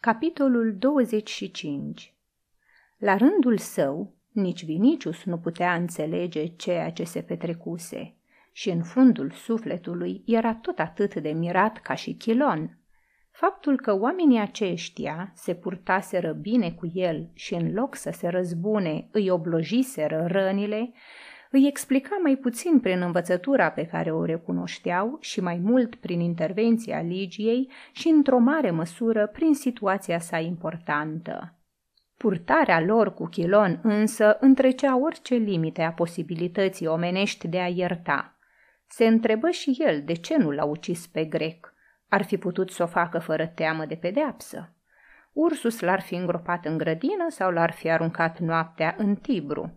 Capitolul 25. La rândul său, nici Vinicius nu putea înțelege ceea ce se petrecuse și în fundul sufletului era tot atât de mirat ca și Chilon. Faptul că oamenii aceștia se purtaseră bine cu el și în loc să se răzbune îi oblojiseră rănile, îi explica mai puțin prin învățătura pe care o recunoșteau și mai mult prin intervenția Ligiei și într-o mare măsură prin situația sa importantă. Purtarea lor cu Chilon însă întrecea orice limite a posibilității omenești de a ierta. Se întrebă și el de ce nu l-a ucis pe grec. Ar fi putut să o facă fără teamă de pedeapsă. Ursus l-ar fi îngropat în grădină sau l-ar fi aruncat noaptea în Tibru.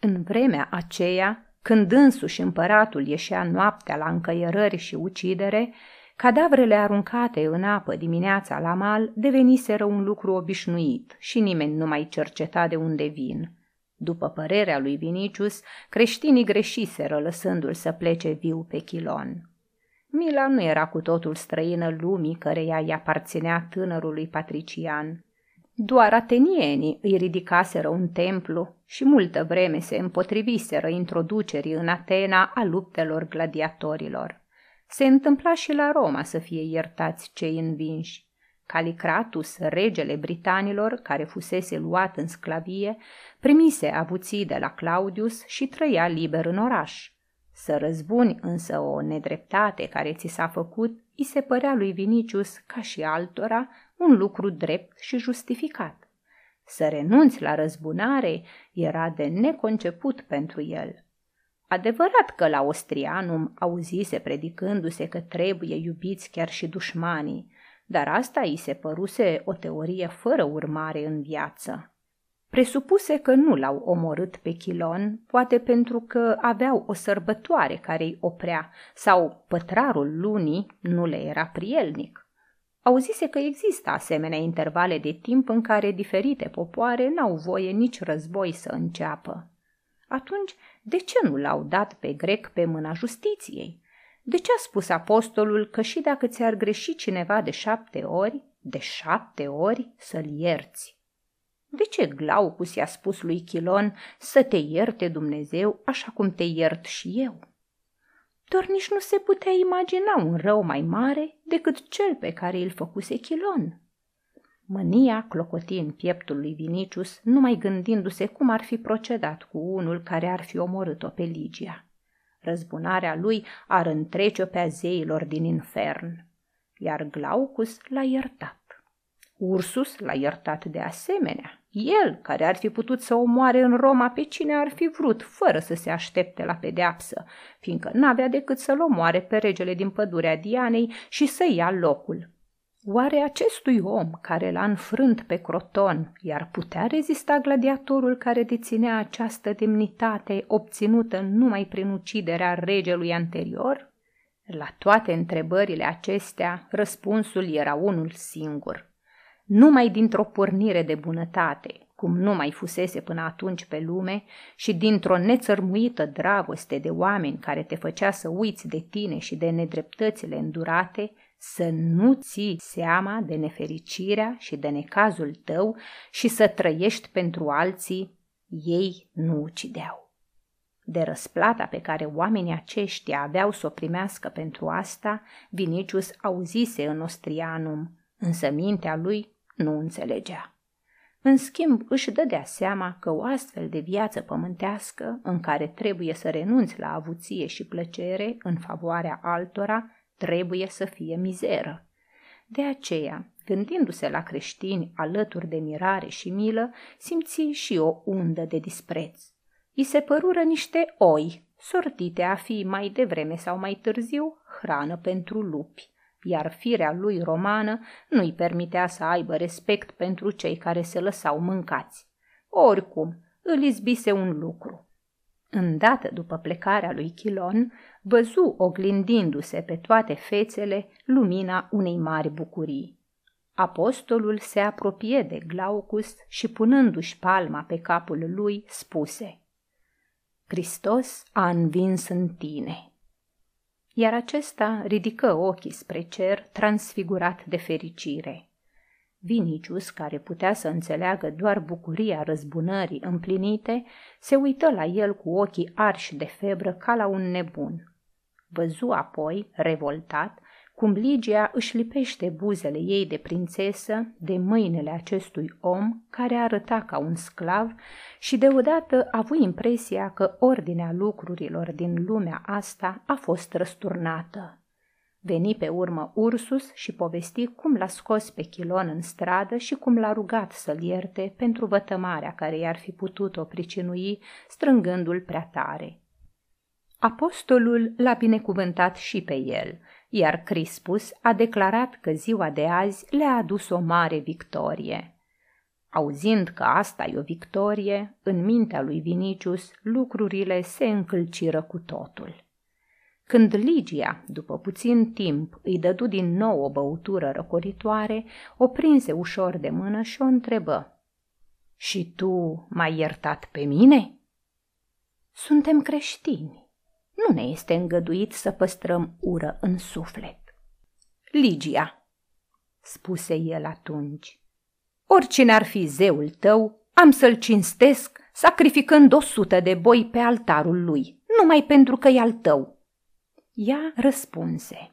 În vremea aceea, când însuși împăratul ieșea noaptea la încăierări și ucidere, cadavrele aruncate în apă dimineața la mal deveniseră un lucru obișnuit și nimeni nu mai cerceta de unde vin. După părerea lui Vinicius, creștinii greșiseră lăsându-l să plece viu pe Chilon. Mila nu era cu totul străină lumii căreia îi aparținea tânărului patrician. Doar atenienii îi ridicaseră un templu și multă vreme se împotriviseră introducerii în Atena a luptelor gladiatorilor. Se întâmpla și la Roma să fie iertați cei învinși. Calicratus, regele britanilor, care fusese luat în sclavie, primise avuții de la Claudius și trăia liber în oraș. Să răzbuni însă o nedreptate care ți s-a făcut, i se părea lui Vinicius, ca și altora, un lucru drept și justificat. Să renunți la răzbunare era de neconceput pentru el. Adevărat că la Ostrianum auzise predicându-se că trebuie iubiți chiar și dușmanii, dar asta i se păruse o teorie fără urmare în viață. Presupuse că nu l-au omorât pe Chilon, poate pentru că aveau o sărbătoare care îi oprea sau pătrarul lunii nu le era prielnic. Auzise că există asemenea intervale de timp în care diferite popoare n-au voie nici război să înceapă. Atunci, de ce nu l-au dat pe grec pe mâna justiției? De ce a spus apostolul că și dacă ți-ar greși cineva de șapte ori, să-l ierți? De ce Glaucus i-a spus lui Chilon să te ierte Dumnezeu așa cum te iert și eu? Doar nici nu se putea imagina un rău mai mare decât cel pe care îl făcuse Chilon. Mânia clocoti în pieptul lui Vinicius, numai gândindu-se cum ar fi procedat cu unul care ar fi omorât-o pe Ligia. Răzbunarea lui ar întrece-o pe a zeilor din infern, iar Glaucus l-a iertat. Ursus l-a iertat de asemenea, el care ar fi putut să omoare în Roma pe cine ar fi vrut, fără să se aștepte la pedeapsă, fiindcă n-avea decât să-l omoare pe regele din pădurea Dianei și să ia locul. Oare acestui om care l-a înfrânt pe Croton i-ar putea rezista gladiatorul care deținea această demnitate obținută numai prin uciderea regelui anterior? La toate întrebările acestea, răspunsul era unul singur. Numai dintr-o pornire de bunătate, cum nu mai fusese până atunci pe lume, și dintr-o nețărmuită dragoste de oameni care te făcea să uiți de tine și de nedreptățile îndurate, să nu ții seama de nefericirea și de necazul tău și să trăiești pentru alții, ei nu ucideau. De răsplata pe care oamenii aceștia aveau să o primească pentru asta, Vinicius auzise în Ostrianum, însă mintea lui nu înțelegea. În schimb, își dădea seama că o astfel de viață pământească, în care trebuie să renunți la avuție și plăcere în favoarea altora, trebuie să fie mizeră. De aceea, gândindu-se la creștini alături de mirare și milă, simți și o undă de dispreț. I se părură niște oi, sortite a fi mai devreme sau mai târziu hrană pentru lupi, iar firea lui romană nu-i permitea să aibă respect pentru cei care se lăsau mâncați. Oricum, îl izbise un lucru. Îndată după plecarea lui Chilon, văzu oglindindu-se pe toate fețele lumina unei mari bucurii. Apostolul se apropie de Glaucus și, punându-și palma pe capul lui, spuse: „Hristos a învins în tine.” Iar acesta ridică ochii spre cer, transfigurat de fericire. Vinicius, care putea să înțeleagă doar bucuria răzbunării împlinite, se uită la el cu ochii arși de febră ca la un nebun. Văzu apoi, revoltat, cum Ligia își lipește buzele ei de prințesă de mâinile acestui om care arăta ca un sclav și deodată a avut impresia că ordinea lucrurilor din lumea asta a fost răsturnată. Veni pe urmă Ursus și povesti cum l-a scos pe Chilon în stradă și cum l-a rugat să-l ierte pentru vătămarea care i-ar fi putut o pricinui strângându-l prea tare. Apostolul l-a binecuvântat și pe el, iar Crispus a declarat că ziua de azi le-a adus o mare victorie. Auzind că asta e o victorie, în mintea lui Vinicius lucrurile se încălciră cu totul. Când Ligia, după puțin timp, îi dădu din nou o băutură răcoritoare, o prinse ușor de mână și o întrebă: „Și tu m-ai iertat pe mine?” „Suntem creștini. Nu ne este îngăduit să păstrăm ură în suflet.” „Ligia,” spuse el atunci, „oricine ar fi zeul tău, am să-l cinstesc sacrificând 100 de boi pe altarul lui, numai pentru că e al tău.” Ea răspunse: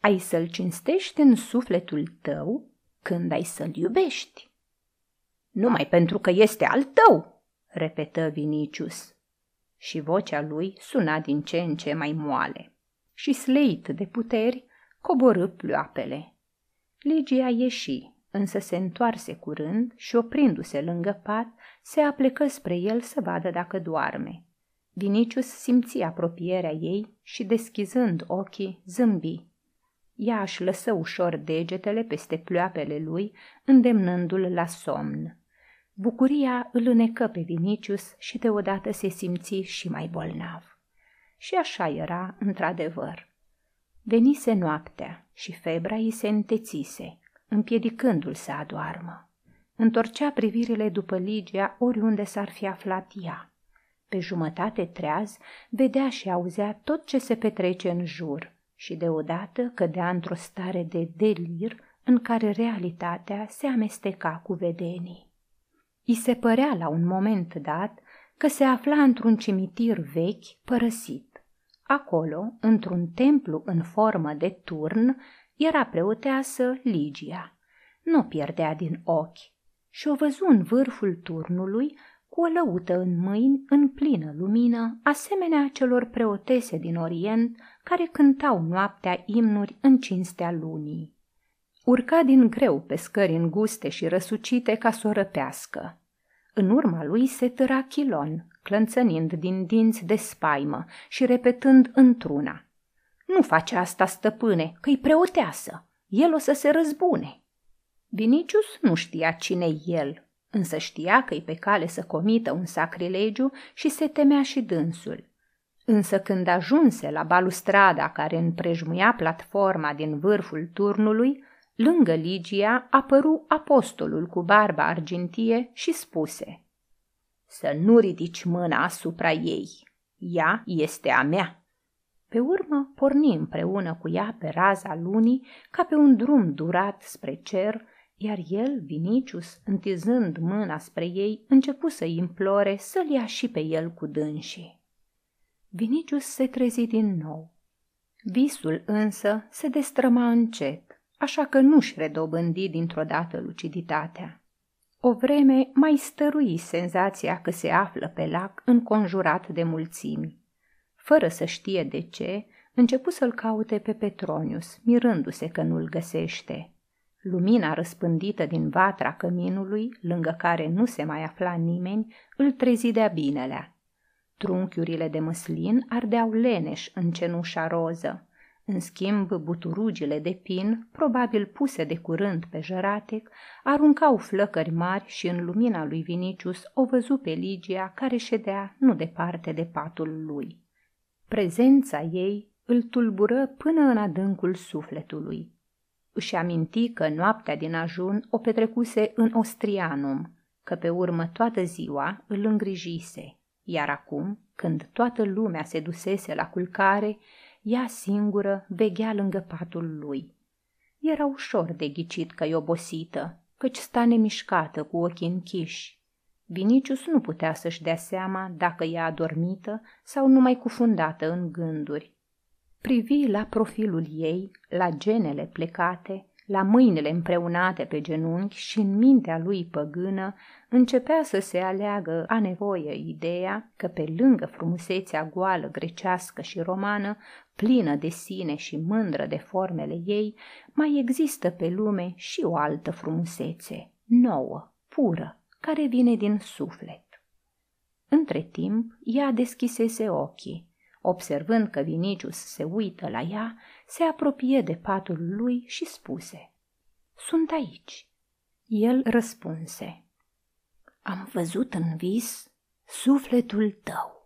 „Ai să-l cinstești în sufletul tău când ai să-l iubești.” „Numai pentru că este al tău,” repetă Vinicius. Și vocea lui suna din ce în ce mai moale. Și sleit de puteri, coborâ ploapele. Ligia ieși, însă se întoarse curând și, oprindu-se lângă pat, se aplecă spre el să vadă dacă doarme. Vinicius simți apropierea ei și, deschizând ochii, zâmbi. Ea își lăsă ușor degetele peste ploapele lui, îndemnându-l la somn. Bucuria îl înecă pe Vinicius și deodată se simți și mai bolnav. Și așa era, într-adevăr. Venise noaptea și febra îi se întețise, împiedicându-l să adoarmă. Întorcea privirile după Ligia oriunde s-ar fi aflat ea. Pe jumătate treaz, vedea și auzea tot ce se petrece în jur și deodată cădea într-o stare de delir în care realitatea se amesteca cu vedenii. I se părea la un moment dat că se afla într-un cimitir vechi părăsit. Acolo, într-un templu în formă de turn, era preoteasă Ligia. Nu o pierdea din ochi și o văzu în vârful turnului, cu o lăută în mâini, în plină lumină, asemenea celor preotese din Orient care cântau noaptea imnuri în cinstea lunii. Urca din greu pe scări înguste și răsucite ca să o răpească. În urma lui se târa Chilon, clănțănind din dinți de spaimă și repetând într-una: „Nu face asta, stăpâne, că-i preoteasă, el o să se răzbune.” Vinicius nu știa cine-i el, însă știa că-i pe cale să comită un sacrilegiu și se temea și dânsul. Însă când ajunse la balustrada care împrejmuia platforma din vârful turnului, lângă Ligia apăru apostolul cu barba argintie și spuse: „Să nu ridici mâna asupra ei, ea este a mea.” Pe urmă porni împreună cu ea pe raza lunii ca pe un drum durat spre cer, iar el, Vinicius, întizând mâna spre ei, începu să-i implore să-l ia și pe el cu dânsii. Vinicius se trezi din nou. Visul însă se destrăma încet, așa că nu-și redobândi dintr-o dată luciditatea. O vreme mai stărui senzația că se află pe lac înconjurat de mulțimi. Fără să știe de ce, începu să-l caute pe Petronius, mirându-se că nu-l găsește. Lumina răspândită din vatra căminului, lângă care nu se mai afla nimeni, îl trezi de-a binelea. Trunchiurile de măslin ardeau leneș în cenușa roză. În schimb, buturugile de pin, probabil puse de curând pe jăratec, aruncau flăcări mari și în lumina lui Vinicius o văzu pe Ligia, care ședea nu departe de patul lui. Prezența ei îl tulbură până în adâncul sufletului. Își aminti că noaptea din ajun o petrecuse în Ostrianum, că pe urmă toată ziua îl îngrijise, iar acum, când toată lumea se dusese la culcare, ea singură veghea lângă patul lui. Era ușor de ghicit că-i obosită, căci sta nemișcată cu ochii închiși. Vinicius nu putea să-și dea seama dacă ea adormită sau numai cufundată în gânduri. Privi la profilul ei, la genele plecate, la mâinile împreunate pe genunchi și în mintea lui păgână începea să se aleagă a nevoie ideea că pe lângă frumusețea goală grecească și romană, plină de sine și mândră de formele ei, mai există pe lume și o altă frumusețe, nouă, pură, care vine din suflet. Între timp, ea deschisese ochii. Observând că Vinicius se uită la ea, se apropie de patul lui și spuse: „Sunt aici." El răspunse: „Am văzut în vis sufletul tău."